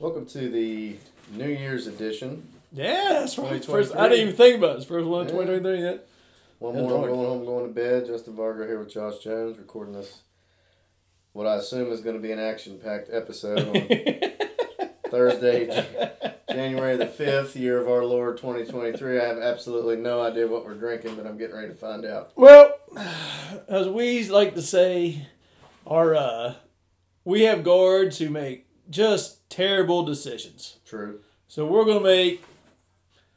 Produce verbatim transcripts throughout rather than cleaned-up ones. Welcome to the New Year's edition. Yeah, that's right. First, I didn't even think about it. It's first one, yeah. twenty twenty-three yet. One more, I'm going home, going to bed. Justin Varga here with Josh Jones, recording this, what I assume is going to be an action-packed episode on Thursday, January the fifth, year of our Lord twenty twenty-three. I have absolutely no idea what we're drinking, but I'm getting ready to find out. Well, as we like to say, our uh, we have guards who make just terrible decisions. True. So we're going to make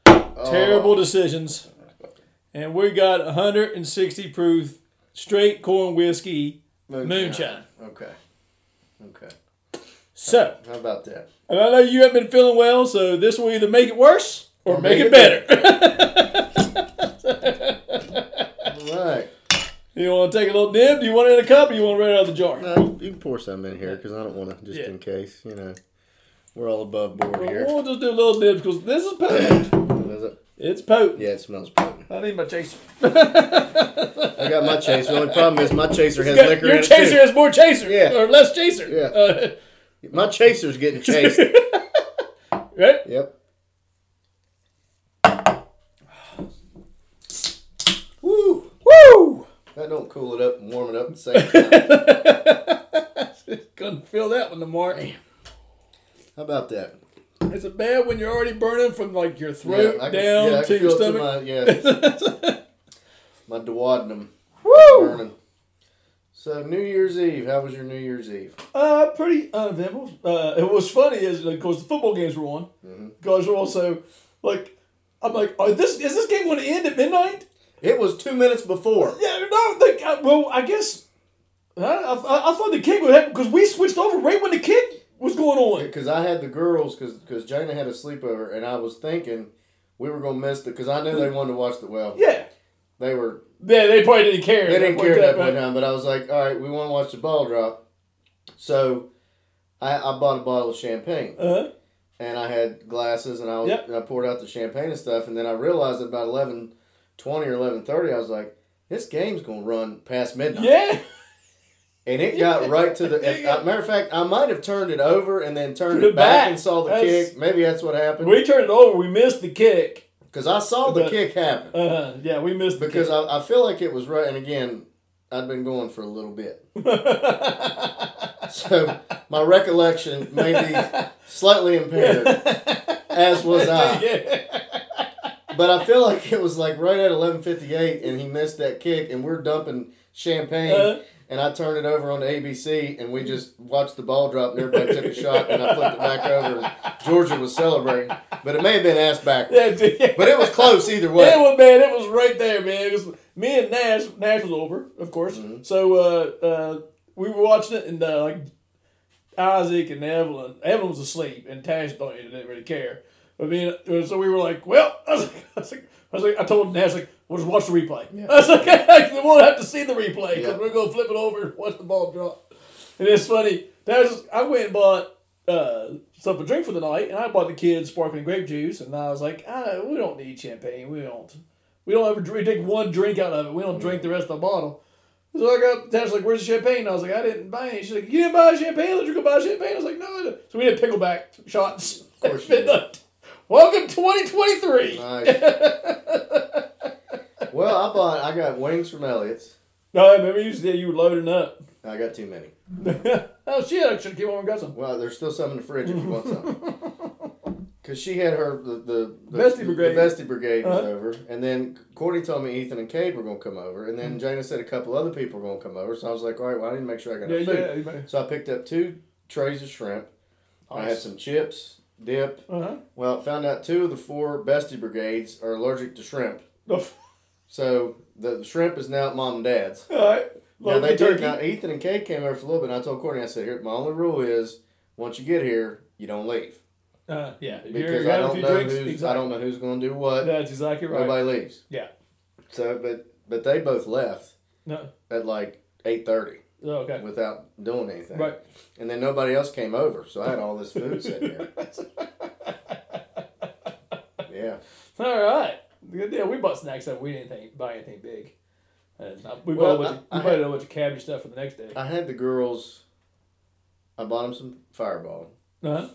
terrible oh. decisions. And we got one hundred sixty proof straight corn whiskey moonshine. moonshine. Okay. Okay. So. How about that? And I know you haven't been feeling well, so this will either make it worse or, or make, make it, it better. better. All right. You want to take a little dip? Do you want it in a cup or you want it right out of the jar? No, you can pour some in here because I don't want to, just yeah. in case, you know. We're all above board well, here. We'll just do a little dip because this is potent. What is it? It's potent. Yeah, it smells potent. I need my chaser. I got my chaser. The only problem is my chaser has got, liquor in it. Your chaser has more chaser. Yeah. Or less chaser. Yeah. Uh, my chaser's getting chased. Right? Yep. Woo! Woo! That don't cool it up and warm it up at the same time. Couldn't feel that one no more. Damn. How about that? Is it bad when you're already burning from like your throat yeah, I can, down yeah, I to your stomach? It to my, yeah. My duodenum. Woo! Burning. So New Year's Eve, how was your New Year's Eve? Uh, pretty uneventful. Uh, it was funny is of course the football games were on. Mm-hmm. Guys were also like, I'm like, are this is this game going to end at midnight? It was two minutes before. Yeah, no, like, I, well, I guess I, I, I thought the kick would happen because we switched over right when the kick. What's going on? Because I had the girls, because Jaina had a sleepover, and I was thinking we were going to miss the, because I knew they wanted to watch the well. Yeah. They were. Yeah, they probably didn't care. They didn't care at that point in time, but I was like, all right, we want to watch the ball drop. So I, I bought a bottle of champagne. Uh-huh. And I had glasses, and I, was, yep. and I poured out the champagne and stuff, and then I realized at about eleven twenty or eleven thirty, I was like, this game's going to run past midnight. Yeah. And it got right to the... Yeah. Matter of fact, I might have turned it over and then turned it back, back and saw the that's, kick. Maybe that's what happened. We turned it over. We missed the kick. Because I saw the but, kick happen. Uh, yeah, we missed the because kick. Because I, I feel like it was right. And again, I'd been going for a little bit. So my recollection may be slightly impaired, as was I. Yeah. But I feel like it was like right at eleven fifty-eight and he missed that kick and we're dumping champagne. Uh-huh. And I turned it over on the A B C, and we just watched the ball drop, and everybody took a shot, and I flipped it back over, and Georgia was celebrating. But it may have been ass backwards. Yeah, but it was close either way. Yeah, well, man, it was right there, man. It was me and Nash. Nash was over, of course. Mm-hmm. So uh, uh, we were watching it, and uh, like Isaac and Evelyn. Evelyn was asleep, and Tash thought he didn't really care. I mean, so we were like, well, I was like, I was like, I, was like, I told Nash, like, we'll just watch the replay. Yeah. I was like, we won't have to see the replay because yeah. we're going to flip it over and watch the ball drop. And it's funny. That was just, I went and bought uh, something to drink for the night, and I bought the kids sparkling grape juice, and I was like, I, we don't need champagne. We don't We don't ever drink, take one drink out of it. We don't drink the rest of the bottle. So I got Tash like, where's the champagne? And I was like, I didn't buy any. She's like, you didn't buy champagne? Let's go buy champagne. I was like, no, I didn't. So we did pickleback shots of course at midnight. Welcome to twenty twenty-three. Nice. Well, I bought, I got wings from Elliot's. No, I remember you said you were loading up. I got too many. Oh, shit, I should have given one and got some. Well, there's still some in the fridge if you want some. Because she had her, the, the, the Vestie Brigade, the Vestie Brigade uh-huh. was over. And then Courtney told me Ethan and Cade were going to come over. And then mm-hmm. Jaina said a couple other people were going to come over. So I was like, all right, well, I need to make sure I got enough yeah, food. Yeah, so I picked up two trays of shrimp. Nice. I had some chips, dip. Uh-huh. Well, found out two of the four Vestie Brigades are allergic to shrimp. So, the shrimp is now at Mom and Dad's. All right. Now, they turned, now, Ethan and Kate came over for a little bit, and I told Courtney, I said, here, my only rule is, once you get here, you don't leave. Uh, yeah. Because I don't, know who's, exactly. I don't know who's going to do what. That's exactly right. Nobody leaves. Yeah. So, but but they both left no. at like eight thirty oh, okay. without doing anything. Right. And then nobody else came over, so I had all this food sitting here. Yeah. All right. Yeah, we bought snacks that we didn't think, buy anything big. And we well, bought a bunch, I, of, we I had, a bunch of cabbage stuff for the next day. I had the girls, I bought them some Fireball. Uh-huh.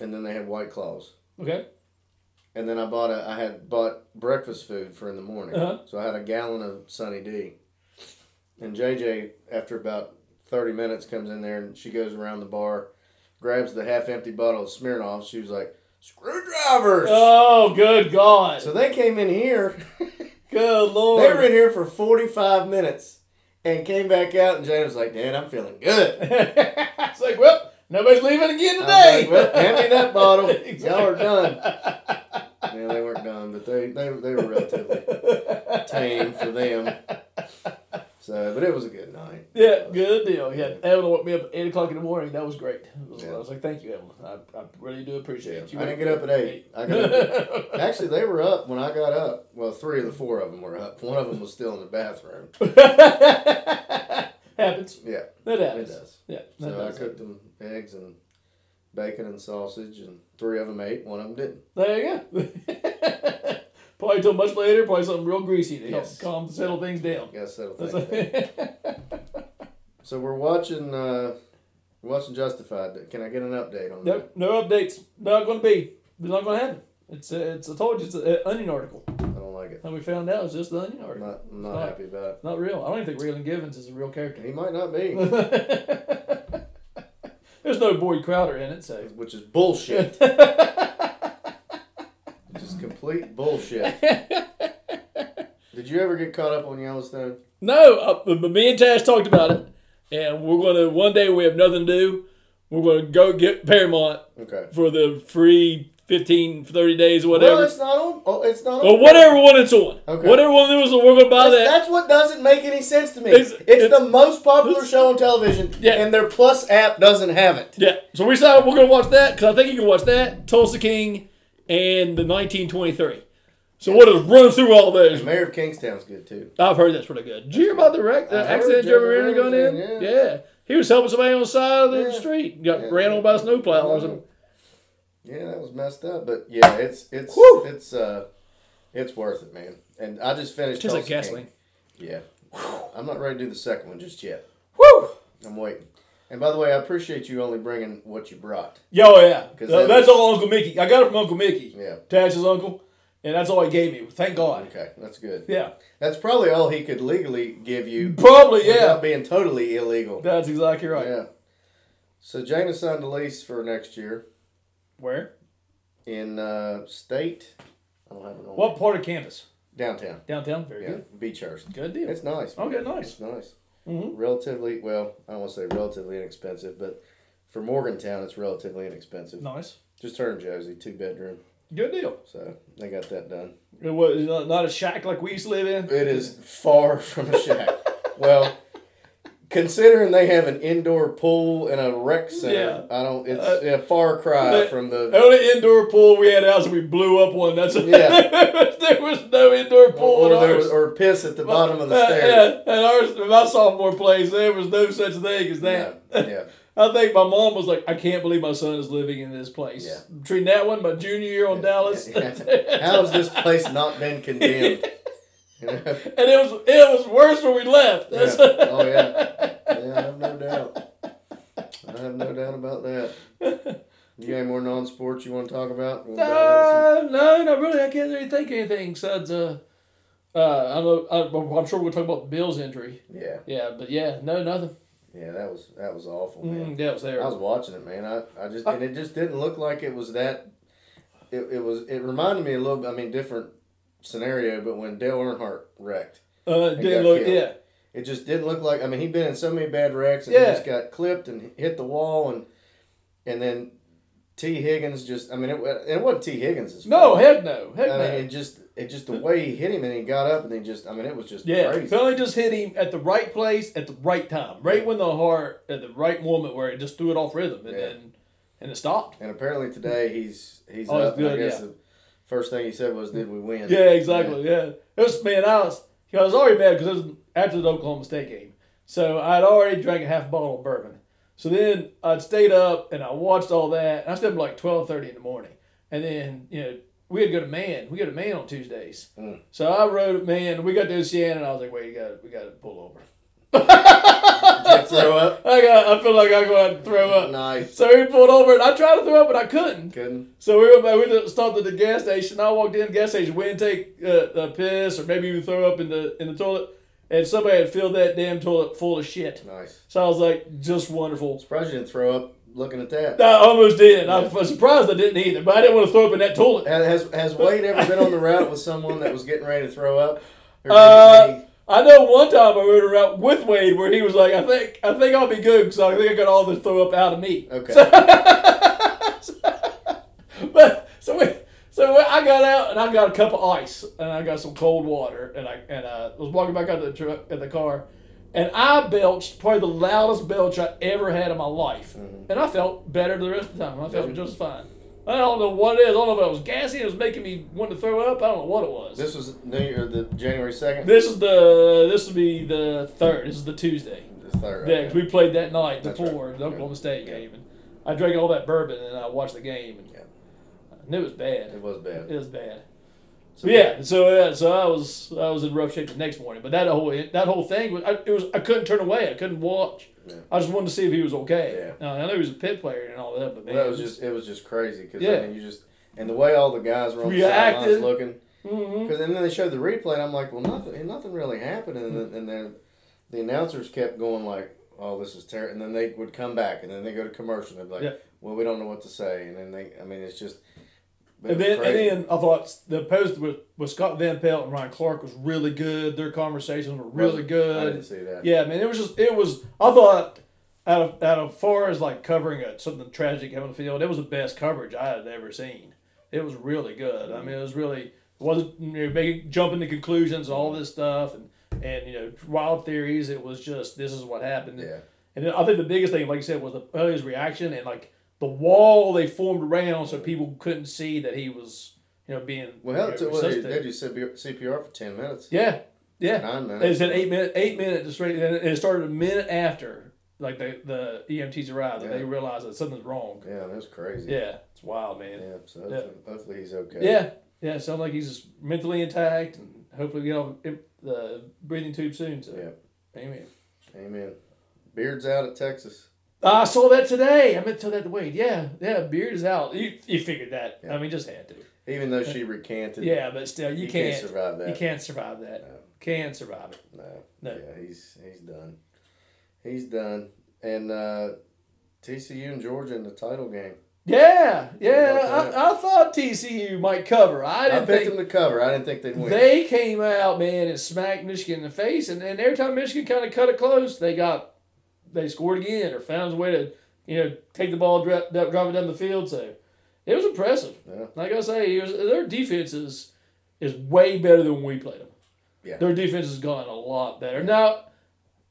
and then they had White Claws. Okay. And then I bought a, I had bought breakfast food for in the morning. Uh-huh. So I had a gallon of Sunny D. And J J, after about thirty minutes, comes in there and she goes around the bar, grabs the half-empty bottle of Smirnoff. She was like, screwdrivers! Oh, good God. So they came in here. Good Lord. They were in here for forty-five minutes and came back out, and Jaina was like, Dad, I'm feeling good. It's like, well, nobody's leaving again today. Like, well, hand me that bottle. Exactly. Y'all are done. Yeah, they weren't done, but they, they, they were relatively tame for them. So, but it was a good night. Yeah, so, good deal. Yeah, Evelyn woke me up at eight o'clock in the morning. That was great. Was, yeah. I was like, thank you, Evelyn. I, I really do appreciate yeah. it. You I didn't get up at eight. I got up at, actually, they were up when I got up. Well, three of the four of them were up. One of them was still in the bathroom. Happens. Yeah. That happens. It does. Yeah. So does I cooked happen. them eggs and bacon and sausage, and three of them ate, one of them didn't. There you go. Probably until much later, probably something real greasy to yes. help calm, settle things down. You gotta settle things down. So we're watching uh, we're watching Justified. Can I get an update on nope, that? No updates. Not gonna be. It's not gonna happen. It's uh, it's. I told you, it's an Onion article. I don't like it. And we found out it's just the Onion article. Not, I'm not, not happy about it. Not real. I don't even think Raylan Givens is a real character. He might not be. There's no Boyd Crowder in it, so. Which is bullshit. Which is complete bullshit. Did you ever get caught up on Yellowstone? No, uh, but me and Tash talked about it, and we're going to, one day we have nothing to do, we're going to go get Paramount okay. for the free fifteen, thirty days or whatever. Well, it's not on. Oh, it's not on. Well, whatever one it's on. Okay. Whatever one it was on, we're going to buy that's, that. That's what doesn't make any sense to me. It's, it's, it's the most popular show on television, yeah. and their Plus app doesn't have it. Yeah. So we decided we're going to watch that, because I think you can watch that, Tulsa King, and the nineteen twenty-three. So we'll just run through all those. The Mayor of Kingstown's good, too. I've heard that's really good. Did you hear about the wreck, the accident Jeremy Renner going in? Yeah. yeah. He was helping somebody on the side of the yeah. street. Got yeah. ran on by a snowplow or something. Yeah, that was messed up, but yeah, it's it's Whew. it's uh, it's worth it, man. And I just finished. Tastes like gasoline. Yeah, Whew. I'm not ready to do the second one just yet. Woo! I'm waiting. And by the way, I appreciate you only bringing what you brought. Yo, yeah, because that that's was, all Uncle Mickey. I got it from Uncle Mickey. Yeah, Tash's uncle, and that's all he gave me. Thank God. Okay, that's good. Yeah, that's probably all he could legally give you. Probably, yeah. Without being totally illegal. That's exactly right. Yeah. So Jaina signed a lease for next year. Where? In uh, state. I don't have an old What part of campus? Downtown. Downtown? Very yeah. good. Beachhurst. Good deal. It's nice. Man. Okay, nice. It's nice. Mm-hmm. Relatively, well, I don't want to say relatively inexpensive, but for Morgantown, it's relatively inexpensive. Nice. Just turned Josie, two bedroom. Good deal. So they got that done. It was not a shack like we used to live in? It is far from a shack. Well, considering they have an indoor pool and a rec center, yeah. I don't. It's a far cry the, from the only indoor pool we had out. So we blew up one. That's a, yeah. There was no indoor pool. Or, or, in ours. Was, or piss at the my, bottom of the uh, stairs. Yeah, and ours, my sophomore place, there was no such thing as that. Yeah. yeah. I think my mom was like, I can't believe my son is living in this place. Yeah. Between that one, my junior year on yeah. Dallas. Yeah. How has this place not been condemned? and it was it was worse when we left. Yeah. Oh yeah, yeah. I have no doubt. I have no doubt about that. You got more non-sports you want to talk about? We'll uh, no, not really. I can't really think of anything besides. Uh, uh, I'm a, I'm sure we'll talk about the Bills injury. Yeah. Yeah, but yeah, no, nothing. Yeah, that was that was awful, man. Mm, that was terrible. I was watching it, man. I, I just I, and it just didn't look like it was that. It it was it reminded me a little. I mean, different. Scenario, but when Dale Earnhardt wrecked, uh, didn't look, killed, yeah, it just didn't look like. I mean, he'd been in so many bad wrecks, and yeah. he just got clipped and hit the wall, and and then T. Higgins just. I mean, it, it wasn't T. Higgins's fault. No, heck no, heck I no. I mean, it just, it just the way he hit him, and he got up, and he just. I mean, it was just yeah. crazy. Finally, just hit him at the right place at the right time, right when the heart at the right moment where it just threw it off rhythm, and yeah. then and it stopped. And apparently today he's he's oh, up. Good, I guess. Yeah. The, First thing he said was, did we win? Yeah, exactly, yeah. yeah. It was, man, I was, I was already mad because it was after the Oklahoma State game. So I'd already drank a half bottle of bourbon. So then I'd stayed up and I watched all that. And I stayed up like twelve thirty in the morning. And then, you know, we had to go to Man. We go to Man on Tuesdays. Mm. So I rode at Man. We got to Oceana and I was like, wait, we got to pull over. Did you throw up? I got. I feel like I'm going to throw up. Nice. So we pulled over, and I tried to throw up, but I couldn't. Couldn't. So we went back. We stopped at the gas station. I walked in the gas station. We didn't take uh, a piss, or maybe even throw up in the in the toilet. And somebody had filled that damn toilet full of shit. Nice. So I was like, just wonderful. Surprised you didn't throw up looking at that. I almost did. Yeah. I'm surprised I didn't either, but I didn't want to throw up in that toilet. Has Has Wade ever been on the route with someone that was getting ready to throw up? Uh, I know one time I rode a route with Wade where he was like, I think I think I'll be good because I think I got all this throw up out of me. Okay. So, but so we. So I got out and I got a cup of ice and I got some cold water and I and I was walking back out of the truck in the car, and I belched probably the loudest belch I ever had in my life, mm-hmm. and I felt better the rest of the time. I felt just fine. I don't know what it is. I don't know if I was gassy. It was making me want to throw up. I don't know what it was. This was New Year, the January second. This is the this would be the third. This is the Tuesday. The third. Yeah, because okay. we played that night That's before right. the Oklahoma State yeah. game, and I drank all that bourbon and I watched the game and. Yeah. And it was bad. It was bad. It was bad. So but yeah, so uh, so I was I was in rough shape the next morning. But that whole that whole thing was I, it was I couldn't turn away. I couldn't watch. Yeah. I just wanted to see if he was okay. Yeah. Uh, I know he was a pit player and all that, but man, well, it was just it was just crazy because yeah. I mean, you just and the way all the guys were on the sidelines looking because mm-hmm. and then they showed the replay and I'm like, well, nothing nothing really happened and mm-hmm. and then the announcers kept going like, oh, this is terrible, and then they would come back and then they go to commercial and they'd be like, yeah. well, we don't know what to say, and then they I mean it's just. And then, and then I thought the post with, with Scott Van Pelt and Ryan Clark was really good. Their conversations were really good. I didn't see that. Yeah, man, it was just, it was, I thought, out of, out of far as like covering a, something tragic on the field, it was the best coverage I had ever seen. It was really good. Mm-hmm. I mean, it was really, it wasn't, you know, making, jumping to conclusions, all this stuff, and, and, you know, wild theories. It was just, this is what happened. Yeah. And then I think the biggest thing, like you said, was the players' reaction and like, the wall they formed around so people couldn't see that he was, you know, being well. You know, well they, they do C P R for ten minutes. Yeah, yeah. Nine minutes. They said eight minutes. Eight minutes straight, and it started a minute after like the the E M Ts arrived. And yeah. They realized that something's wrong. Yeah, that's crazy. Yeah, it's wild, man. Yeah. So yeah. Hopefully he's okay. Yeah, yeah. It sounds like he's just mentally intact, and hopefully get off the breathing tube soon. So. Yeah. Amen. Amen. Beard's out at Texas. I saw that today. I meant to tell that to Wade. Yeah, yeah, Beard is out. You you figured that. Yeah. I mean, just had to. Even though she recanted. Yeah, but still, you, you can't, can't survive that. You can't survive that. No. Can't survive it. No. No. Yeah, he's he's done. He's done. And uh, T C U and Georgia in the title game. Yeah, yeah. I, I thought T C U might cover. I didn't I picked think them to cover. I didn't think they'd win. They came out, man, and smacked Michigan in the face. And, and every time Michigan kind of cut it close, they got. They scored again or found a way to, you know, take the ball, drop, drop it down the field. So, it was impressive. Yeah. Like I say, it was, their defense is, is way better than when we played them. Yeah. Their defense has gotten a lot better. Yeah. Now,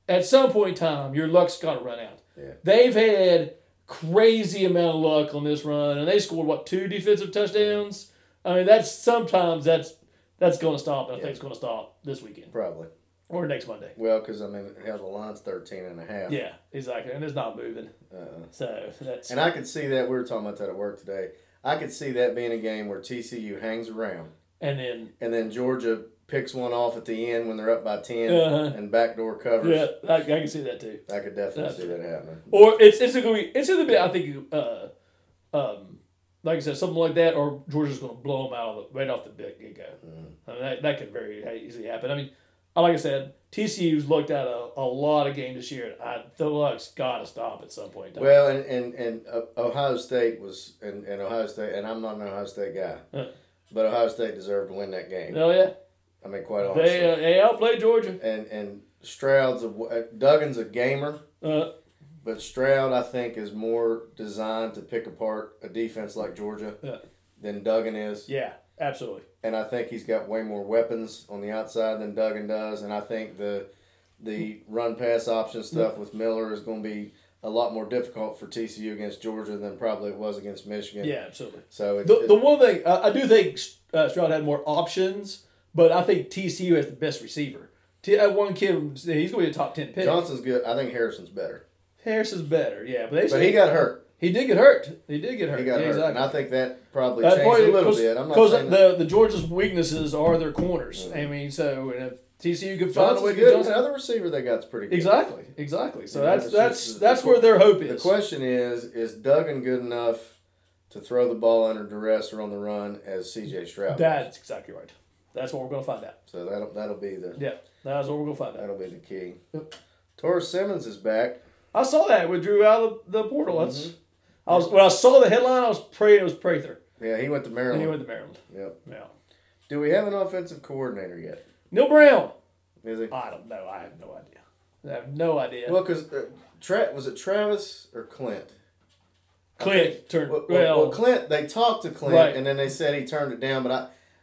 at some point in time, your luck's got to run out. Yeah. They've had crazy amount of luck on this run, and they scored, what, two defensive touchdowns? I mean, that's sometimes that's that's going to stop, and I yeah. think it's going to stop this weekend. Probably. Or next Monday. Well, because, I mean, hell, the line's thirteen and a half. Yeah, exactly. And it's not moving. Uh-uh. So that's. And I could see that. We were talking about that at work today. I could see that being a game where T C U hangs around. And then. And then Georgia picks one off at the end when they're up by ten uh-huh. and backdoor covers. Yeah, I, I can see that too. I could definitely that's see true. That happening. Or it's it's going to be, it's going to be, I think, uh, um, like I said, something like that, or Georgia's going to blow them out of the, right off the get go. Mm-hmm. I mean, that, that could very easily happen. I mean, like I said, T C U's looked at a, a lot of games this year. I, the luck's got to stop at some point. Well, and, and, and Ohio State was, and, and Ohio State, and I'm not an Ohio State guy, huh. but Ohio State deserved to win that game. Oh, yeah. I mean, quite honestly. They, uh, they outplayed Georgia. And and Stroud's, a, Duggan's a gamer, uh, but Stroud, I think, is more designed to pick apart a defense like Georgia uh, than Duggan is. Yeah, absolutely. And I think he's got way more weapons on the outside than Duggan does. And I think the the run-pass option stuff with Miller is going to be a lot more difficult for T C U against Georgia than probably it was against Michigan. Yeah, absolutely. So it, the, it, the one thing, uh, I do think uh, Stroud had more options, but I think T C U has the best receiver. T- that one kid, he's going to be a top ten pick. Johnson's good. I think Harrison's better. Harrison's better, yeah. But, they but he got hurt. He did get hurt. He did get hurt. He got yeah, hurt, exactly. And I think that probably that changed probably, a little bit. I'm not saying that. Because the Georgia's weaknesses are their corners. Mm-hmm. I mean, so and if T C U could find a way to get Johnson. Another receiver they got's pretty good. Exactly, exactly. So yeah, that's that's just, that's the, where their hope is. The question is: is Duggan good enough to throw the ball under duress or on the run as C J Stroud? That's exactly right. That's what we're going to find out. So that'll that'll be the yeah. That's what we're going to find out. That'll be the key. Yep. Torres Simmons is back. I saw that with Drew out of the portal. That's mm-hmm. I was when I saw the headline, I was praying it was Prather. Yeah, he went to Maryland. And he went to Maryland. Yep. Yeah. Do we have an offensive coordinator yet? Neil Brown. Is he? I don't know. I have no idea. I have no idea. Well, because uh, Tra- was it Travis or Clint? Clint turned well, well, well. Clint. They talked to Clint, right. And then they said he turned it down. But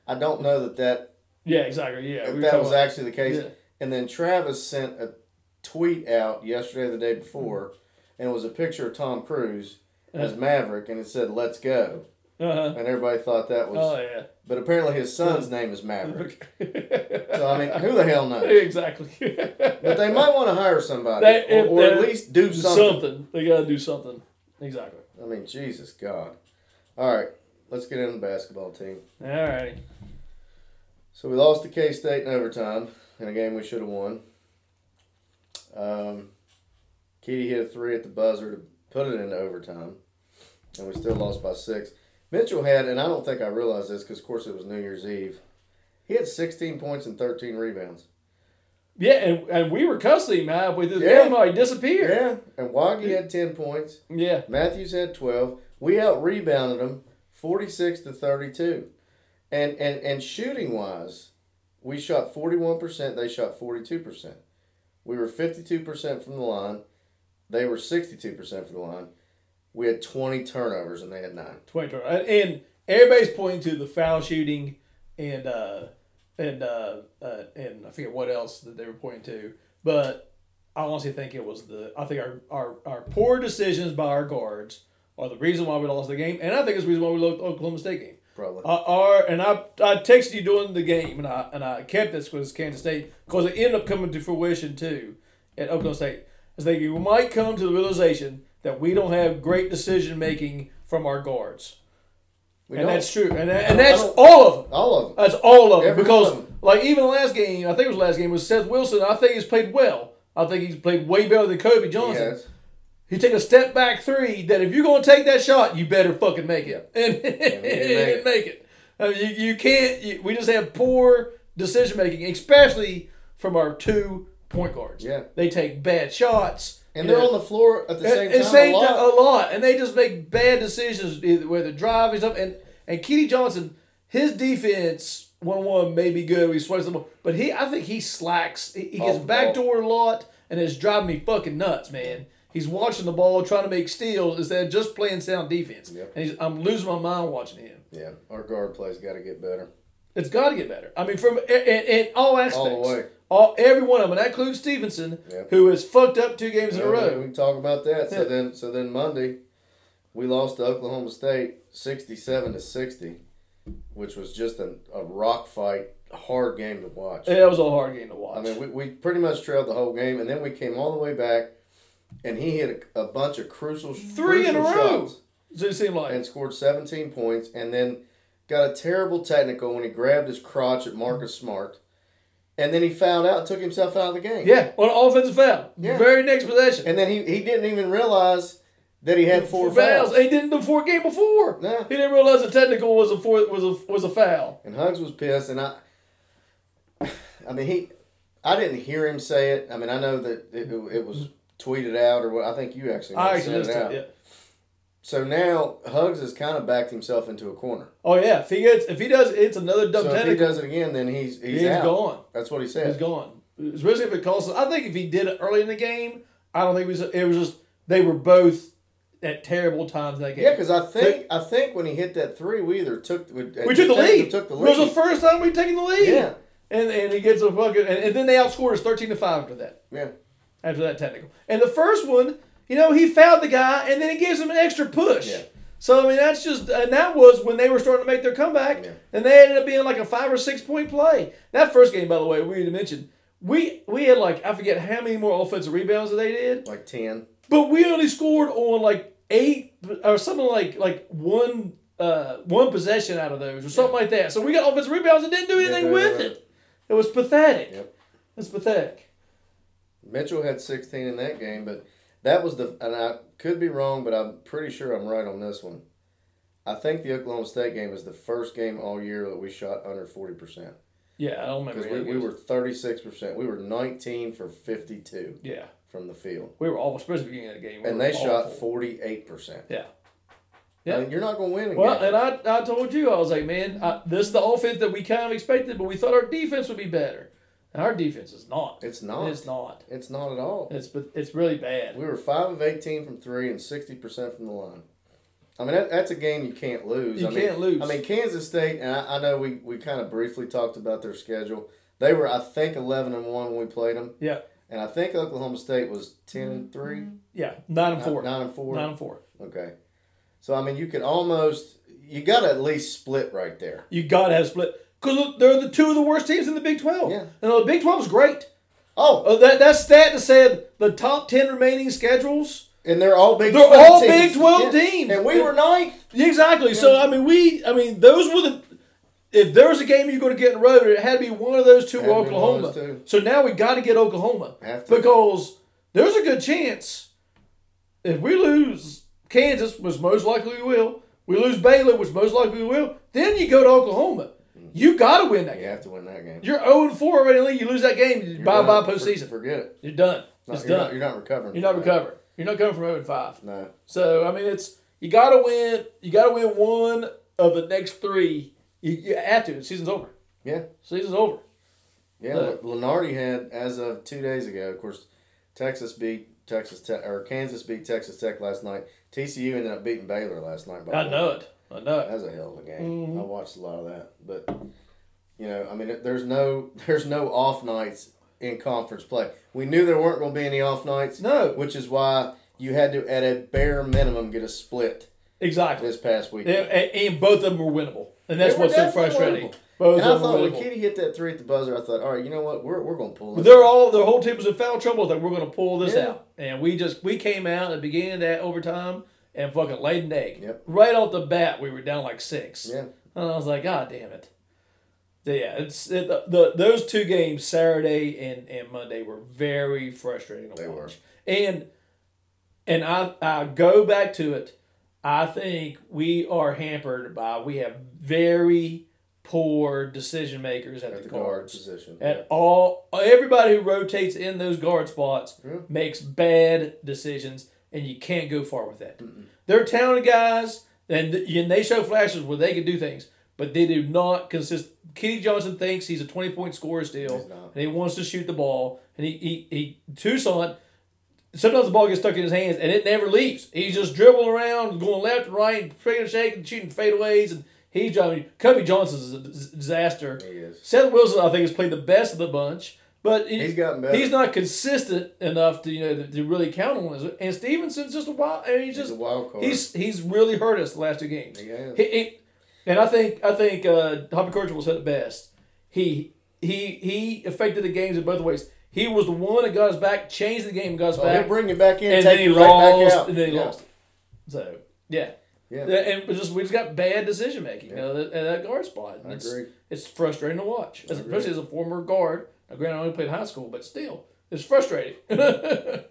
I, I don't know that that. Yeah, exactly. Yeah, if we that was actually the case. Yeah. And then Travis sent a tweet out yesterday or the day before, mm-hmm. and it was a picture of Tom Cruise uh-huh. as Maverick, and it said "Let's go." Uh-huh. And everybody thought that was. Oh yeah. But apparently his son's name is Maverick. So I mean, who the hell knows? Exactly. But they might want to hire somebody, they, or, or at least do something. something. They got to do something. Exactly. I mean, Jesus God. All right, let's get into the basketball team. All right. So we lost to K-State in overtime in a game we should have won. Um, Keaty hit a three at the buzzer to put it into overtime, and we still lost by six. Mitchell had, and I don't think I realized this because, of course, it was New Year's Eve. He had sixteen points and thirteen rebounds. Yeah, and, and we were cussing him out with his game. He disappeared. Yeah, and Waggy had ten points. Yeah. Matthews had twelve. We out-rebounded them forty-six to thirty-two. And, and, and shooting-wise, we shot forty-one percent. They shot forty-two percent. We were fifty-two percent from the line. They were sixty-two percent from the line. We had twenty turnovers, and they had nine. twenty turnovers. And everybody's pointing to the foul shooting and uh, and uh, uh, and I forget what else that they were pointing to. But I honestly think it was the – I think our, our, our poor decisions by our guards are the reason why we lost the game, and I think it's the reason why we lost the Oklahoma State game. Probably. Uh, our, and I I texted you during the game, and I and I kept this because Kansas State because it ended up coming to fruition too at Oklahoma State. I think you might come to the realization – that we don't have great decision making from our guards, we and don't. That's true, and that, and that's all of them. All of them. That's all of them Every because, time. like even last game, I think it was last game was Seth Wilson. I think he's played well. I think he's played way better than Kobe Johnson. Yes. He took a step back three. That if you're going to take that shot, you better fucking make it and, and, and make, make it. it. I mean, you you can't. You, we just have poor decision making, especially from our two point guards. Yeah, they take bad shots. And they're on the floor at the same time, same a lot. Time, a lot. And they just make bad decisions, where they're driving stuff. And, and Kenny Johnson, his defense, one-on-one may be good. He sweats them up. But he, I think he slacks. He, he gets backdoor a lot, and it's driving me fucking nuts, man. He's watching the ball, trying to make steals instead of just playing sound defense. Yep. And he's, I'm losing my mind watching him. Yeah, our guard play's got to get better. It's got to get better. I mean, from in all aspects. All the way. All, every one of them, and that includes Stevenson, yep. who has fucked up two games yeah, in a row. We can talk about that. So then, so then Monday, we lost to Oklahoma State sixty-seven to sixty, which was just a, a rock fight, hard game to watch. Yeah, it was a hard game to watch. I mean, we, we pretty much trailed the whole game, and then we came all the way back, and he hit a, a bunch of crucial three crucial in a row. Shots, it seemed like, and scored seventeen points, and then got a terrible technical when he grabbed his crotch at Marcus Smart. And then he fouled out and took himself out of the game. Yeah, on an offensive foul. Yeah. Very next possession. And then he, he didn't even realize that he had four, four fouls. fouls. He didn't the four game before. Nah. He didn't realize the technical was a four, was a was a foul. And Huggs was pissed, and I I mean he I didn't hear him say it. I mean I know that it, it was tweeted out or what I think you actually I actually said it out. It, yeah. So now Huggs has kind of backed himself into a corner. Oh yeah, if he gets, if he does, it's another dumb so technical. If he does it again, then he's he's, he's out. Gone. That's what he said. He's gone. Especially if it costs. I think if he did it early in the game, I don't think it was. It was just they were both at terrible times in that game. Yeah, because I think but, I think when he hit that three, we either took we, we took the lead. Took the lead. It was the first time we taken the lead. Yeah, and and he gets a fucking and, and then they outscored us thirteen to five after that. Yeah, after that technical and the first one. You know, he fouled the guy, and then he gives him an extra push. Yeah. So, I mean, that's just – and that was when they were starting to make their comeback, yeah. and they ended up being like a five- or six-point play. That first game, by the way, we need to mention, we we had like – I forget how many more offensive rebounds that they did. Like ten. But we only scored on like eight or something like like one uh, one possession out of those or something yeah. like that. So, we got offensive rebounds and didn't do anything yeah, with right. it. It was pathetic. Yep. It's pathetic. Mitchell had sixteen in that game, but that was the, and I could be wrong, but I'm pretty sure I'm right on this one. I think the Oklahoma State game was the first game all year that we shot under forty percent. Yeah, I don't remember. Because we, we were thirty-six percent. We were nineteen for fifty-two. Yeah. From the field. We were almost supposed to be beginning of the game. We and they shot forty-eight percent. Yeah. Yeah. I mean, you're not going to win again. Well, and I I told you, I was like, man, I, this is the offense that we kind of expected, but we thought our defense would be better. And our defense is not. It's not. It's not. It's not at all. It's it's really bad. We were five of eighteen from three and sixty percent from the line. I mean, that, that's a game you can't lose. You I can't mean, lose. I mean, Kansas State, and I, I know we, we kind of briefly talked about their schedule. They were, I think, eleven and one when we played them. Yeah. And I think Oklahoma State was ten and three? Yeah, nine and four. nine and four? nine and four. Okay. So, I mean, you could almost – you got to at least split right there. You got to have split. Because they're the two of the worst teams in the Big twelve. Yeah. And the Big twelve is great. Oh. Uh, that, that stat that said the top ten remaining schedules – and they're all Big twelve teams. They're all Big twelve teams. And we were ninth. Exactly. Yeah. So, I mean, we, I mean, those were the, if there was a game you were going to get in the road, it had to be one of those two or Oklahoma. Two. So now we got to get Oklahoma. Have to. Because there's a good chance if we lose Kansas, which most likely we will, we lose Baylor, which most likely we will, then you go to Oklahoma. You got to win that game. You have to win that game. You're zero and four already in the league. You lose that game, bye-bye postseason. Forget it. You're done. No, it's you're done. Not, you're not recovering. You're not recovering. You're not coming from zero and five. No. So I mean, it's you gotta win. You gotta win one of the next three. You, you have to. The season's over. Yeah. Season's over. Yeah. So. Lunardi had as of two days ago. Of course, Texas beat Texas Tech or Kansas beat Texas Tech last night. T C U ended up beating Baylor last night. By I know it. I know it. That was a hell of a game. Mm-hmm. I watched a lot of that, but you know, I mean, there's no there's no off nights in conference play. We knew there weren't going to be any off nights. No. Which is why you had to, at a bare minimum, get a split. Exactly. This past weekend. And, and both of them were winnable. And that's what's so frustrating. Both and of I them thought when Kitty hit that three at the buzzer, I thought, all right, you know what? We're we're going to pull this. They're all, their whole team was in foul trouble. That we're going to pull this yeah. out. And we just, we came out at the beginning of that overtime and fucking laid an egg. Yep. Right off the bat, we were down like six. Yeah. And I was like, God damn it. Yeah, it's it, the, the those two games, Saturday and, and Monday, were very frustrating to they watch. Were. And and I I go back to it. I think we are hampered by we have very poor decision makers at, at the, the guard position. At yeah. all, everybody who rotates in those guard spots yeah. makes bad decisions, and you can't go far with that. Mm-mm. They're talented guys, and, and they show flashes where they can do things. But they do not consist. Kenny Johnson thinks he's a twenty-point scorer still. And he wants to shoot the ball. And he, he, he Tucson, sometimes the ball gets stuck in his hands and it never leaves. He's just dribbling around, going left and right, picking and shaking, shooting fadeaways. And he's driving. Kobe Johnson is a disaster. He is. Seth Wilson, I think, has played the best of the bunch. But he's, he's gotten better. He's not consistent enough to you know to, to really count on us. And Stevenson's just a wild. I mean, he's, he's just a wild card. He's he's really hurt us the last two games. He has. He, he, And I think I think uh, Hoppy Kirchhoff said it best. He he he affected the games in both ways. He was the one that got us back, changed the game, got us oh, back. He'll bring you back in, and take then he right lost, back out. And then he yeah. lost. So yeah, yeah. And just we just got bad decision making yeah. you know, at that guard spot. And I it's, agree. It's frustrating to watch, as especially as a former guard. Now, granted, I only played high school, but still, it's frustrating. It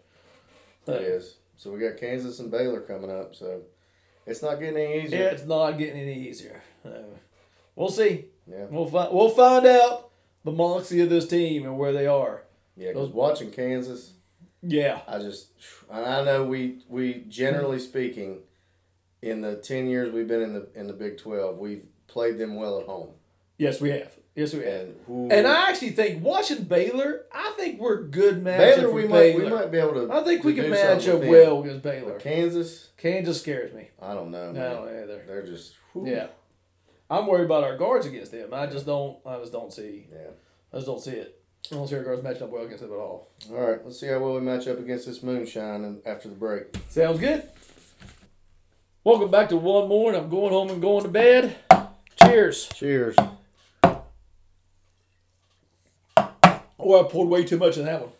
is. So we got Kansas and Baylor coming up. So. It's not getting any easier. Yeah, it's not getting any easier. Uh, we'll see. Yeah. We'll find we'll find out the moxie of this team and where they are. Yeah, because watching Kansas, yeah, I just I know we we generally speaking, in the ten years we've been in the in the Big twelve, we've played them well at home. Yes, we have. Yes, we have. And, who, and I actually think watching Baylor, I think we're good matchup. Baylor, we Baylor. might we might be able to. I think we can match up well against Baylor. But Kansas, Kansas scares me. I don't know. Man. I don't either. They're just whew. Yeah. I'm worried about our guards against them. I just don't. I just don't see. Yeah. I just don't see it. I don't see our guards matching up well against them at all. All right, let's see how well we match up against this moonshine after the break. Sounds good. Welcome back to One More, and I'm going home and going to bed. Cheers. Cheers. Oh, I poured way too much in that one.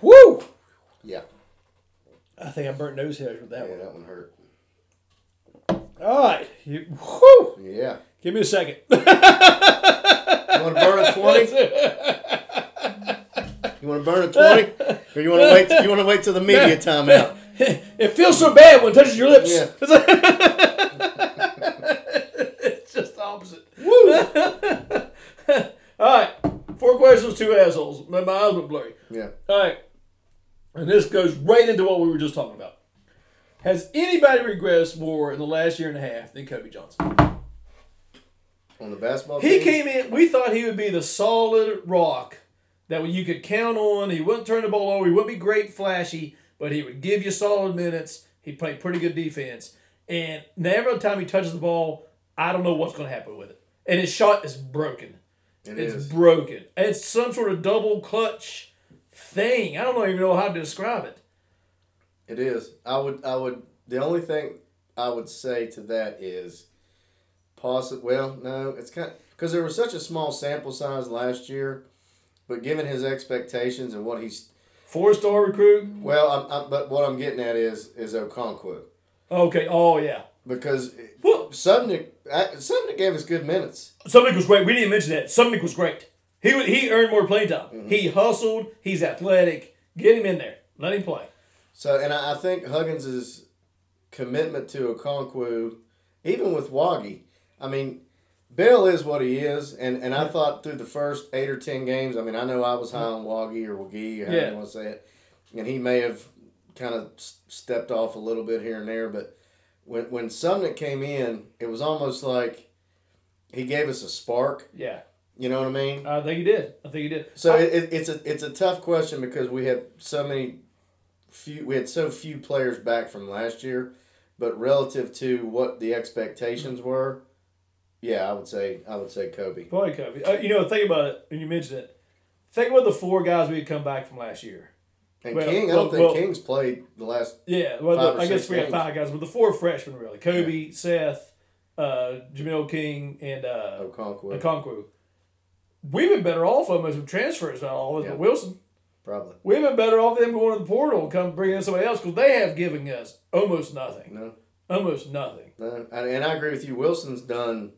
Woo! Yeah. I think I burnt nose hairs with that yeah, one. Yeah, that one hurt. All right. You, woo! Yeah. Give me a second. You want to burn a twenty? want to burn a twenty, or you want to wait? Till, you want to wait till the media timeout? It feels so bad when it touches your lips. Yeah. It's, like it's just the opposite. Woo! All right, four questions, two assholes. My eyes went blurry. Yeah. All right, and this goes right into what we were just talking about. Has anybody regressed more in the last year and a half than Kobe Johnson? On the basketball team? He came in, we thought he would be the solid rock that you could count on. He wouldn't turn the ball over. He wouldn't be great flashy, but he would give you solid minutes. He played pretty good defense. And now every time he touches the ball, I don't know what's going to happen with it. And his shot is broken. It it's is. broken. It's some sort of double clutch thing. I don't even know how to describe it. It is. I would, I would, the only thing I would say to that is possible. Well, no, it's kind of, because there was such a small sample size last year, but given his expectations and what he's. Four-star recruit? Well, I'm, I'm, but what I'm getting at is, is Okonkwo. Okay. Oh, yeah. Because Subnik, Subnik gave us good minutes. Subnik was great. We didn't mention that. Subnik was great. He he earned more play time. Mm-hmm. He hustled. He's athletic. Get him in there. Let him play. So, and I think Huggins' commitment to Okonkwo, even with Waggy, I mean, Bell is what he is, and, and I thought through the first eight or ten games, I mean, I know I was high on Waggy or Waggy, or however yeah. you want to say it, and he may have kind of stepped off a little bit here and there, but when when Sumnick came in, it was almost like he gave us a spark. Yeah. You know what I mean? I think he did. I think he did. So, I, it, it's a it's a tough question because we had so many... Few we had so few players back from last year, but relative to what the expectations were, yeah, I would say I would say Kobe. Probably Kobe. Uh, you know, think about it when you mentioned it. Think about the four guys we had come back from last year. And well, King, I don't well, think well, King's played the last. Yeah, well, five the, or I guess we had five guys, but the four freshmen really: Kobe, yeah. Seth, uh, Jamil King, and uh, Okonkwo. Okonkwo. We've been better off almost with transfers not all, yeah. but Wilson. Probably. We've been better off them going to the portal and come bringing in somebody else because they have given us almost nothing. No. Almost nothing. No. And I agree with you. Wilson's done.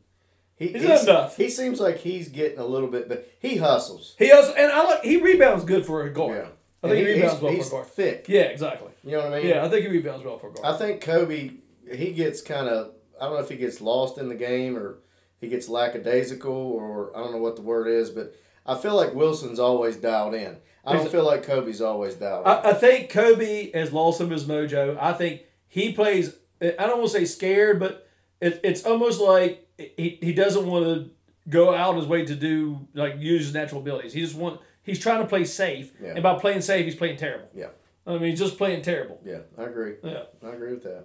He, he's, he's done enough. He seems like he's getting a little bit, but he hustles. He hustles. And I like, he rebounds good for a guard. Yeah. I think he, he rebounds he's, well he's for a guard. thick. Yeah, exactly. You know what I mean? Yeah, I think he rebounds well for a guard. I think Kobe, he gets kind of, I don't know if he gets lost in the game or he gets lackadaisical or I don't know what the word is, but I feel like Wilson's always dialed in. I don't feel like Kobe's always dialed in. I, I think Kobe has lost some of his mojo. I think he plays, I don't want to say scared, but it, it's almost like he, he doesn't want to go out his way to do, like, use his natural abilities. He just want, he's trying to play safe. Yeah. And by playing safe, he's playing terrible. Yeah. I mean, he's just playing terrible. Yeah, I agree. Yeah. I agree with that.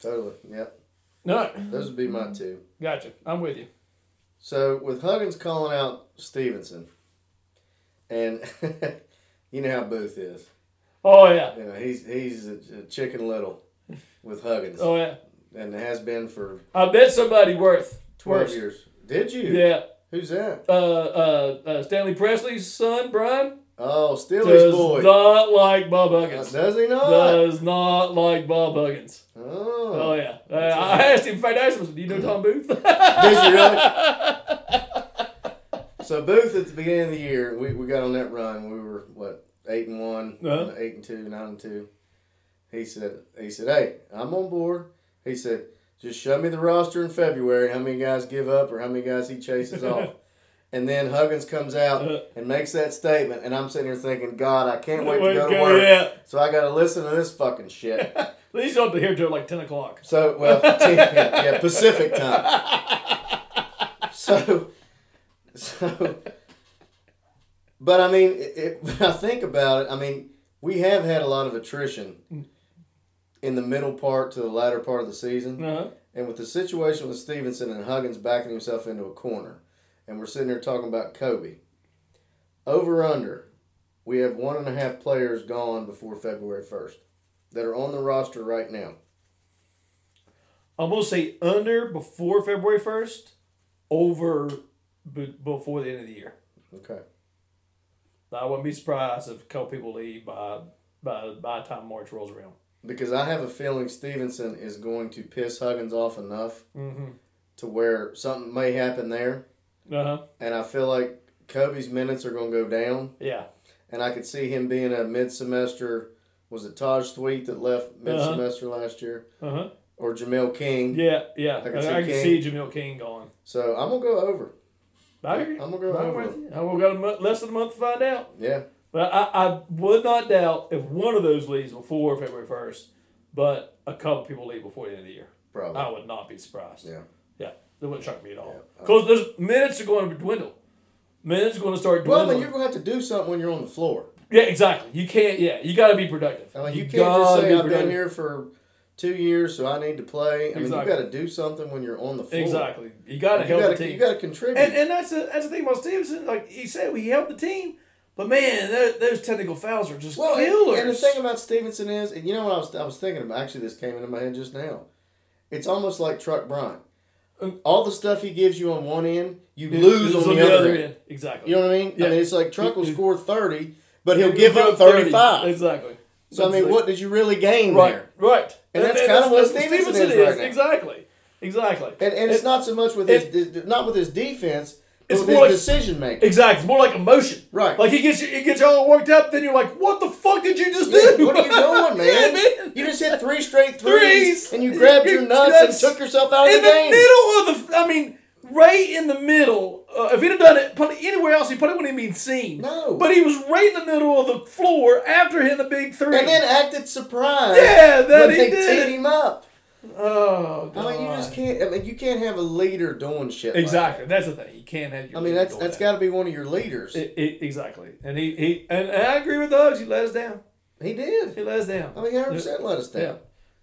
Totally. Yeah. No. Those would be my two. Gotcha. I'm with you. So, with Huggins calling out Stevenson, and you know how Booth is. Oh, yeah. You know, he's he's a, a chicken little with Huggins. Oh, yeah. And has been for... I bet somebody worth. twelve years. Did you? Yeah. Who's that? Uh, uh, uh, Stanley Presley's son, Brian. Oh, Steelers boy. Does not like Bob Huggins. Uh, does he not? Does not like Bob Huggins. Oh. Oh, yeah. Uh, I asked him, in fact, I asked him, do you know Tom Booth? Did you really? So Booth at the beginning of the year, we, we got on that run. We were what eight and one, uh-huh. eight and two, nine and two. He said, he said, hey, I'm on board. He said, just show me the roster in February. How many guys give up or how many guys he chases off. And then Huggins comes out uh-huh. and makes that statement, and I'm sitting here thinking, God, I can't wait, wait to go to work. Yeah. So I got to listen to this fucking shit. At least you'll be here till like ten o'clock. So well, ten, yeah, yeah, Pacific time. So. So, but I mean, it, it, when I think about it, I mean, we have had a lot of attrition in the middle part to the latter part of the season. Uh-huh. And with the situation with Stevenson and Huggins backing himself into a corner, and we're sitting there talking about Kobe, over under, we have one and a half players gone before February first that are on the roster right now. I'm going to say under before February first, over... before the end of the year. Okay. I wouldn't be surprised if a couple people leave by, by, by the time March rolls around. Because I have a feeling Stevenson is going to piss Huggins off enough mm-hmm. to where something may happen there. Uh-huh. And I feel like Kobe's minutes are going to go down. Yeah. and I could see him being a mid-semester. Was it Taj Thweet that left mid-semester uh-huh. last year? Uh-huh. Or Jamil King? Yeah, yeah. I can see, I can see Jamil King going. So I'm gonna go over. I agree. I'm gonna go I'm over. With you. I'm gonna go a month, less than a month to find out. Yeah. But I, I would not doubt if one of those leaves before February first, but a couple people leave before the end of the year. Probably. I would not be surprised. Yeah. Yeah. That wouldn't shock me at all. Because yeah. those minutes are going to dwindle. Minutes are going to start dwindling. Well, then you're going to have to do something when you're on the floor. Yeah, exactly. You can't, yeah. You got to be productive. I mean, you, you can't just say, be I've productive. been here for two years, so I need to play. I exactly. mean, you got to do something when you're on the floor. Exactly. You got to help gotta, the team. You got to contribute. And, and that's, a, that's the thing about Stevenson. Like you said, he helped the team. But, man, those, those technical fouls are just well, killers. And, and the thing about Stevenson is, and you know what I was I was thinking about? Actually, this came into my head just now. It's almost like Truck Bryant. All the stuff he gives you on one end, you yeah, lose on the, the other end. end. Exactly. You know what I mean? Yeah. I mean, it's like Truck will score thirty, but he'll, he'll give up thirty-five. Exactly. So, that's I mean, like, what did you really gain right, there? Right. And, and that's and kind that's, of what Stevenson, Stevenson is, is right now. Exactly. Exactly. And, and it's it, not so much with his it, not with his defense. It's with more like decision making. Exactly. It's more like emotion. Right. Like he gets you, it gets you all worked up. Then you're like, "What the fuck did you just yeah, do? What are you doing, man? yeah, man? You just hit three straight threes, threes. and you grabbed your nuts That's, and took yourself out of the game." In the middle of the, I mean, right in the middle. Uh, if he'd have done it, put it anywhere else, he probably wouldn't even been seen. No. But he was right in the middle of the floor after hitting the big three, and then acted surprised. Yeah, that he they did. Teed him up. Oh, God. I mean, you just can't. I mean, you can't have a leader doing shit. Exactly, like that. That's the thing. You can't have your. I mean, that's that's got to be one of your leaders. It, it, exactly, and he, he and, and I agree with Huggs. He let us down. He did. He let us down. I mean, one hundred percent let us down. Yeah.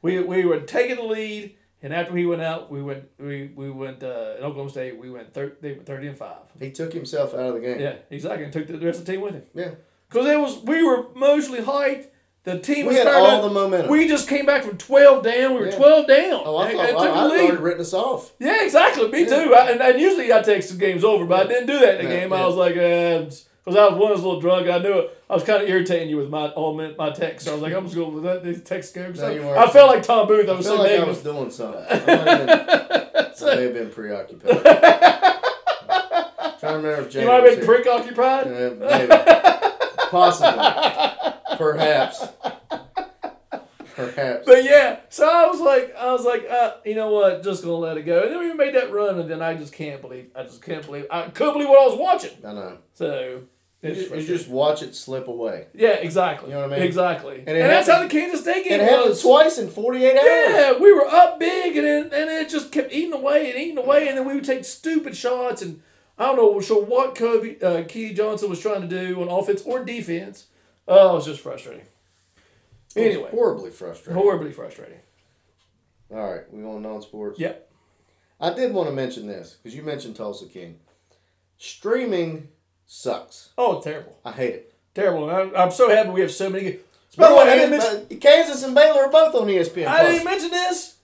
We we were taking the lead, and after he went out, we went we we went uh, in Oklahoma State. We went thir- they went thirty and five. He took himself out of the game. Yeah, exactly, and took the rest of the team with him. Yeah, because it was we were mostly hyped. The team we was had all up. the momentum. We just came back from twelve down. We were yeah. twelve down. Oh, I thought I, I, I already written us off. Yeah, exactly. Me yeah. too. I, and, and usually I text the game's over, but yeah. I didn't do that in the yeah. game. Yeah. I was like, because uh, I was one, I was a little drunk. I knew it. I was kind of irritating you with my all my, my text. So I was like, I'm just going to let these texts go. No, you I felt like Tom Booth. I, I was felt so like negative. I was doing something. I, been, so, I may have been preoccupied. I'm trying to remember if Jamie. You might have been preoccupied. Uh, maybe, possibly. Perhaps. Perhaps. But yeah, so I was like, I was like, uh, you know what, just gonna let it go. And then we made that run, and then I just can't believe, I just can't believe, I couldn't believe what I was watching. I know. So. You just, you just watch it slip away. Yeah, exactly. You know what I mean? Exactly. And, and that's how the Kansas State game was. It happened twice in forty-eight hours. Yeah, we were up big, and it, and it just kept eating away and eating away, and then we would take stupid shots, and I don't know sure what Kobe, uh, Kenny Johnson was trying to do on offense or defense. Oh, it was just frustrating. Anyway. Horribly frustrating. Horribly frustrating. All right. We on non-sports? Yep. I did want to mention this, because you mentioned Tulsa King. Streaming sucks. Oh, terrible. I hate it. Terrible. I'm, I'm so happy we have so many. By the way, I didn't mention... Kansas and Baylor are both on E S P N. I didn't mention this.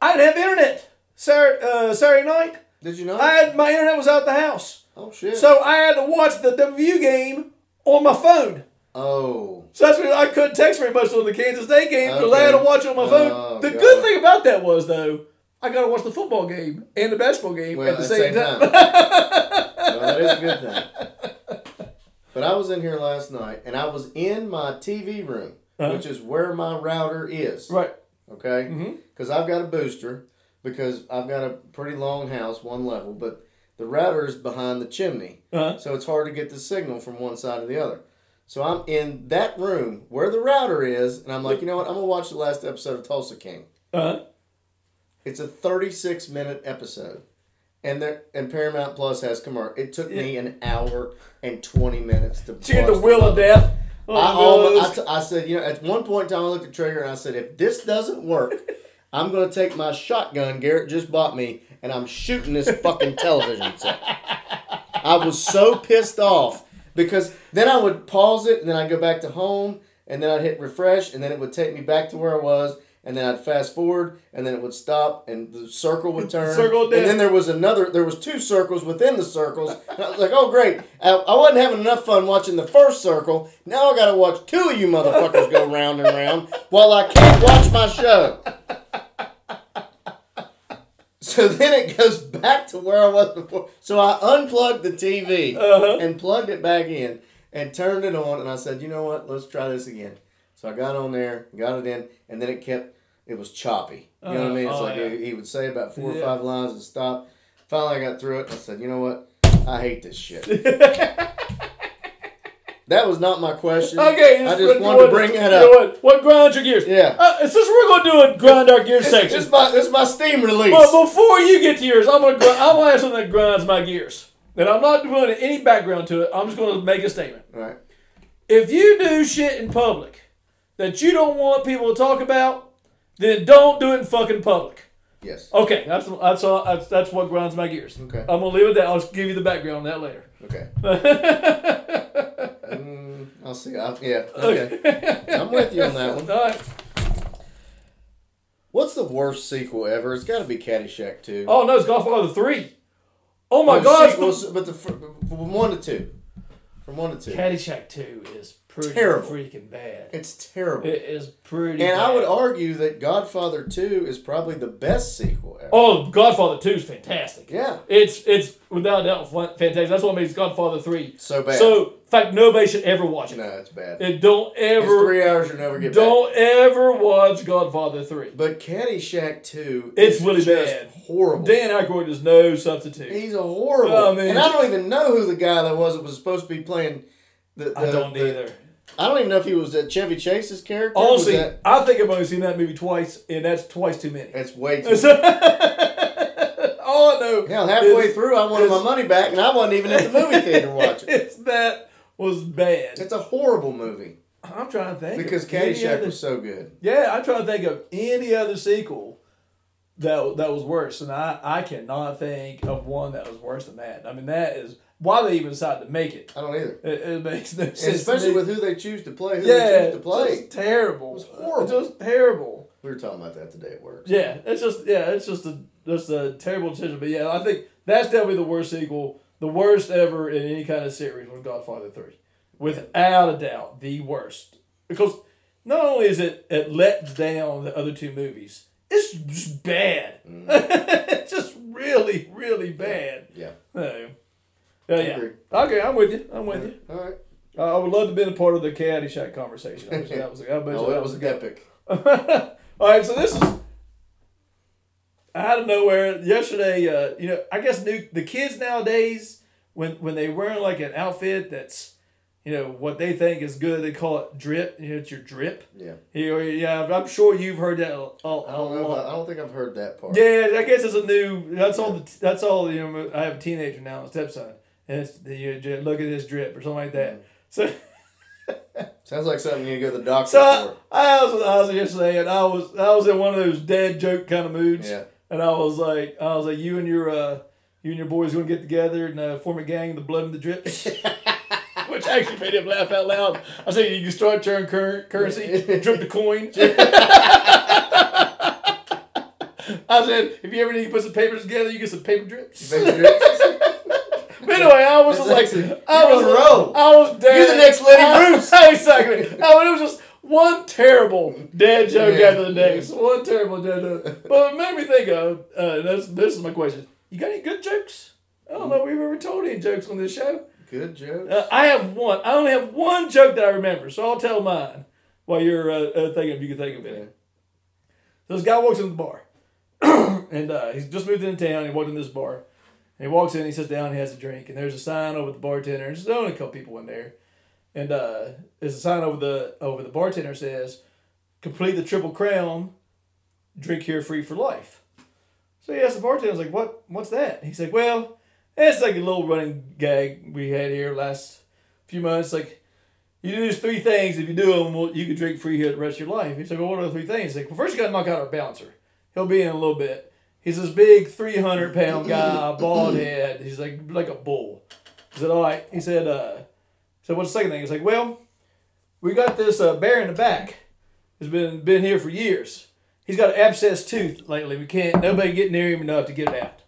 I didn't have internet Saturday, uh, Saturday night. Did you know? I had, my internet was out the house. Oh, shit. So I had to watch the W game on my phone. Oh. So that's when I couldn't text very much on the Kansas State game because okay. I had to watch it on my phone. Oh, the God. Good thing about that was, though, I got to watch the football game and the basketball game well, at the same, same time. time. Well, that is a good thing. But I was in here last night, and I was in my T V room, uh-huh. which is where my router is. Right. Okay? Because mm-hmm. I've got a booster because I've got a pretty long house, one level, but the router is behind the chimney, uh-huh. so it's hard to get the signal from one side to the other. So I'm in that room where the router is, and I'm like, you know what? I'm going to watch the last episode of Tulsa King. Uh-huh. It's a thirty-six minute episode, and there, and Paramount Plus has commercials. It took yeah. me an hour and twenty minutes to watch. You get the wheel of death. Oh, I, almost, I, t- I said, you know, at one point in time, I looked at Trigger, and I said, if this doesn't work, I'm going to take my shotgun Garrett just bought me, and I'm shooting this fucking television set. I was so pissed off. Because then I would pause it, and then I'd go back to home, and then I'd hit refresh, and then it would take me back to where I was, and then I'd fast forward, and then it would stop, and the circle would turn. Circle down. And then there was another, there was two circles within the circles, and I was like, oh, great. I, I wasn't having enough fun watching the first circle. Now I got to watch two of you motherfuckers go round and round while I can't watch my show. So then it goes back to where I was before. So I unplugged the T V uh-huh. and plugged it back in. and turned it on, and I said, you know what, let's try this again. So I got on there, got it in, and then it kept, it was choppy. You know what I mean? It's oh, like yeah. he, he would say about four yeah. or five lines and stop. Finally, I got through it, and I said, you know what, I hate this shit. That was not my question. Okay, just I just wanted to bring that up. You know what? What grinds your gears? Yeah. Uh, since we're going to do a grind our gears section. It's my, it's my steam release. But before you get to yours, I'm going to I want to have something that grinds my gears. And I'm not doing any background to it. I'm just going to make a statement. All right. If you do shit in public that you don't want people to talk about, then don't do it in fucking public. Yes. Okay, that's that's all, that's, that's what grinds my gears. Okay. I'm going to leave it there. I'll just give you the background on that later. Okay. Mm, I'll see. I'll, yeah, okay. I'm with you on that one. All right. What's the worst sequel ever? It's got to be Caddyshack two. Oh, no, it's Godfather three. Oh, my oh, gosh. Sequels, the, but the, from one to two. From one to two. Caddyshack two is pretty terrible. Freaking bad. It's terrible. It is pretty and bad. And I would argue that Godfather two is probably the best sequel ever. Oh, Godfather two is fantastic. Yeah. It's, it's without doubt, fantastic. That's what makes Godfather three so bad. So, in fact, nobody should ever watch it. No, it's bad. It don't ever... It's three hours you'll never get don't back. Don't ever watch Godfather three. But Caddyshack two it's is really just bad. Horrible. Dan Aykroyd is no substitute. He's a horrible... I mean, and I don't even know who the guy that was that was supposed to be playing... The, the, I don't the, either. I don't even know if he was uh, Chevy Chase's character. Honestly, that... I think I've only seen that movie twice, and that's twice too many. That's way too many. All I know... Hell, halfway is, through, I wanted is, my money back, and I wasn't even at the movie theater watching. It's that... was bad. It's a horrible movie. I'm trying to think because of Caddyshack other, was so good. Yeah, I'm trying to think of any other sequel that that was worse, and I, I cannot think of one that was worse than that. I mean, that is why they even decided to make it. I don't either. It, it makes no and sense, especially with who they choose to play. Who yeah, they choose to play. It was terrible. It was horrible. It was terrible. We were talking about that today at work. So. Yeah, it's just yeah, it's just a just a terrible decision. But yeah, I think that's definitely the worst sequel. The worst ever in any kind of series was Godfather three. Without a doubt, the worst. Because not only is it, it lets down the other two movies, it's just bad. Mm. It's just really, really bad. Yeah. Yeah. No. Uh, yeah. Okay, I'm with you. I'm with All right. you. All right. Uh, I would love to have been a part of the Caddyshack conversation. I wish that was, I wish oh, that was, was epic. All right, so this is... out of nowhere, yesterday, uh, you know, I guess new, the kids nowadays, when when they wear like an outfit that's, you know, what they think is good, they call it drip. You know, it's your drip. Yeah. You, yeah, I'm sure you've heard that. A, a, I don't know. I, I don't think I've heard that part. Yeah, I guess it's a new. That's yeah. all. The, that's all. You know, I have a teenager now, and a stepson, and it's you know, look at this drip or something like that. Mm. So. Sounds like something you go to the doctor so for. I, I was with Ozzy yesterday, and I was I was in one of those dad joke kind of moods. Yeah. And I was like, I was like, you and your, uh, you and your boys going to get together and uh, form a gang, the Blood and the Drip, which actually made him laugh out loud. I said, you can start turning current currency, drip the coin. I said, if you ever need to put some papers together, you get some paper drips. Paper drips. But anyway, I was just like, I was row. I was dead. You're the next Lenny Bruce. Exactly. I mean, it was just. One terrible dad joke yeah, after the next. Yeah. One terrible dad joke. But it made me think of, uh, this, this is my question. You got any good jokes? I don't know if we've ever told any jokes on this show. Good jokes? Uh, I have one. I only have one joke that I remember, so I'll tell mine while you're uh, uh, thinking, if you can think of it. So this guy walks in the bar, and uh, he's just moved into town, he walked in this bar, and he walks in, he sits down, he has a drink, and there's a sign over the bartender, and there's only a couple people in there. And uh, there's a sign over the over the bartender says, complete the triple crown, drink here free for life. So he asked the bartender, I was like, what, what's that? He said, well, it's like a little running gag we had here last few months. Like, you do these three things. If you do them, well, you can drink free here the rest of your life. He said, well, what are the three things? He's like, well, first you got to knock out our bouncer. He'll be in a little bit. He's this big three hundred pound guy, bald head. He's like like a bull. He said, all right. He said, uh... So what's the second thing? It's like, well, we got this uh, bear in the back. He's been been here for years. He's got an abscessed tooth lately. We can't, nobody get near him enough to get it out.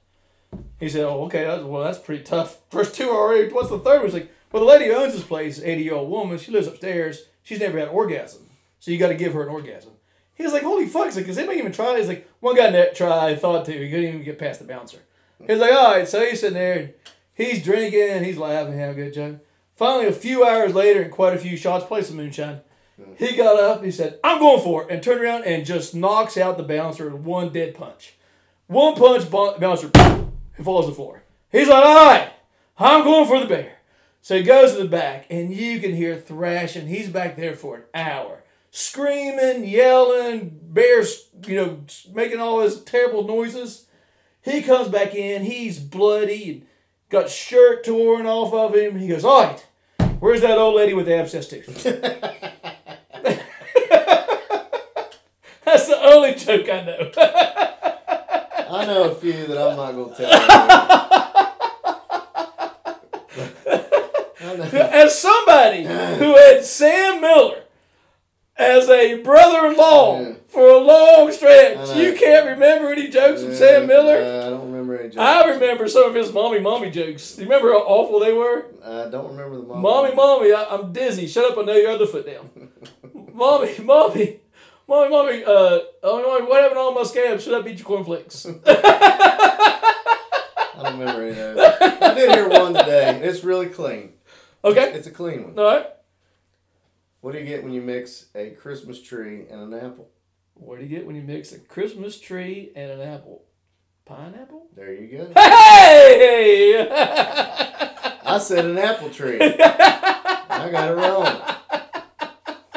He said, oh, okay, that's, well, that's pretty tough. First two already, what's the third one? He's like, well, the lady who owns this place, eighty-year-old woman. She lives upstairs. She's never had an orgasm. So you got to give her an orgasm. He was like, holy fuck. He's like, does anybody even try? He's like, one guy that tried, thought to. He couldn't even get past the bouncer. He's like, all right. So he's sitting there. And he's drinking. He's laughing, having a good time. Finally, a few hours later and quite a few shots, play some moonshine. He got up, he said, I'm going for it, and turned around and just knocks out the bouncer with one dead punch. One punch, bouncer, he falls to the floor. He's like, all right, I'm going for the bear. So he goes to the back, and you can hear thrashing. He's back there for an hour, screaming, yelling, bears, you know, making all his terrible noises. He comes back in, he's bloody, and got shirt torn off of him. He goes, all right, where's that old lady with the abscess tooth? That's the only joke I know. I know a few that I'm not going to tell you. As somebody who had Sam Miller as a brother-in-law yeah. for a long stretch, you can't remember any jokes yeah. from Sam Miller? Uh, I don't remember any jokes. I remember some of his mommy, mommy jokes. Do you remember how awful they were? I don't remember the mommy. Mommy, mommy, I, I'm dizzy. Shut up, I know your other foot down. Mommy, mommy. Mommy, mommy, uh, mommy, what happened to all my scabs? Should I beat your cornflakes? I don't remember any of it. I did hear one today. It's really clean. Okay. It's a clean one. All right. What do you get when you mix a Christmas tree and an apple? What do you get when you mix a Christmas tree and an apple? Pineapple? There you go. Hey! I said an apple tree. I got it wrong.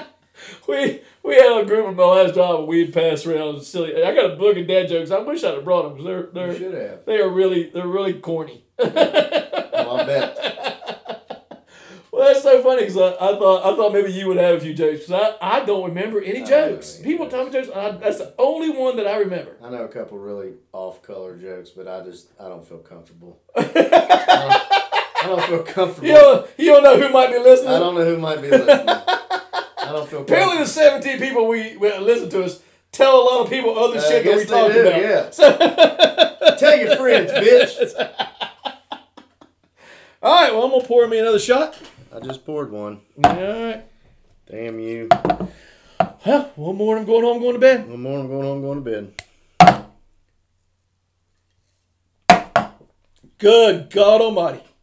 We... We had a group at my last job, and we'd pass around silly. I got a book of dad jokes. I wish I'd have brought them because they're they're you should have. They are really they're really corny. Well, I bet. Well, that's so funny because I, I thought I thought maybe you would have a few jokes because I, I don't remember any I jokes. Any People tell me jokes. I, that's the only one that I remember. I know a couple really off color jokes, but I just I don't feel comfortable. I, don't, I don't feel comfortable. You don't, you don't know who might be listening. I don't know who might be listening. I don't feel apparently the seventeen people we, we listen to us tell a lot of people other uh, shit that we talk do, about. Yeah. So tell your friends, bitch. All right, well, I'm going to pour me another shot. I just poured one. All right. Damn you. Well, one more and I'm going home going to bed. One more and I'm going home going to bed. Good God almighty.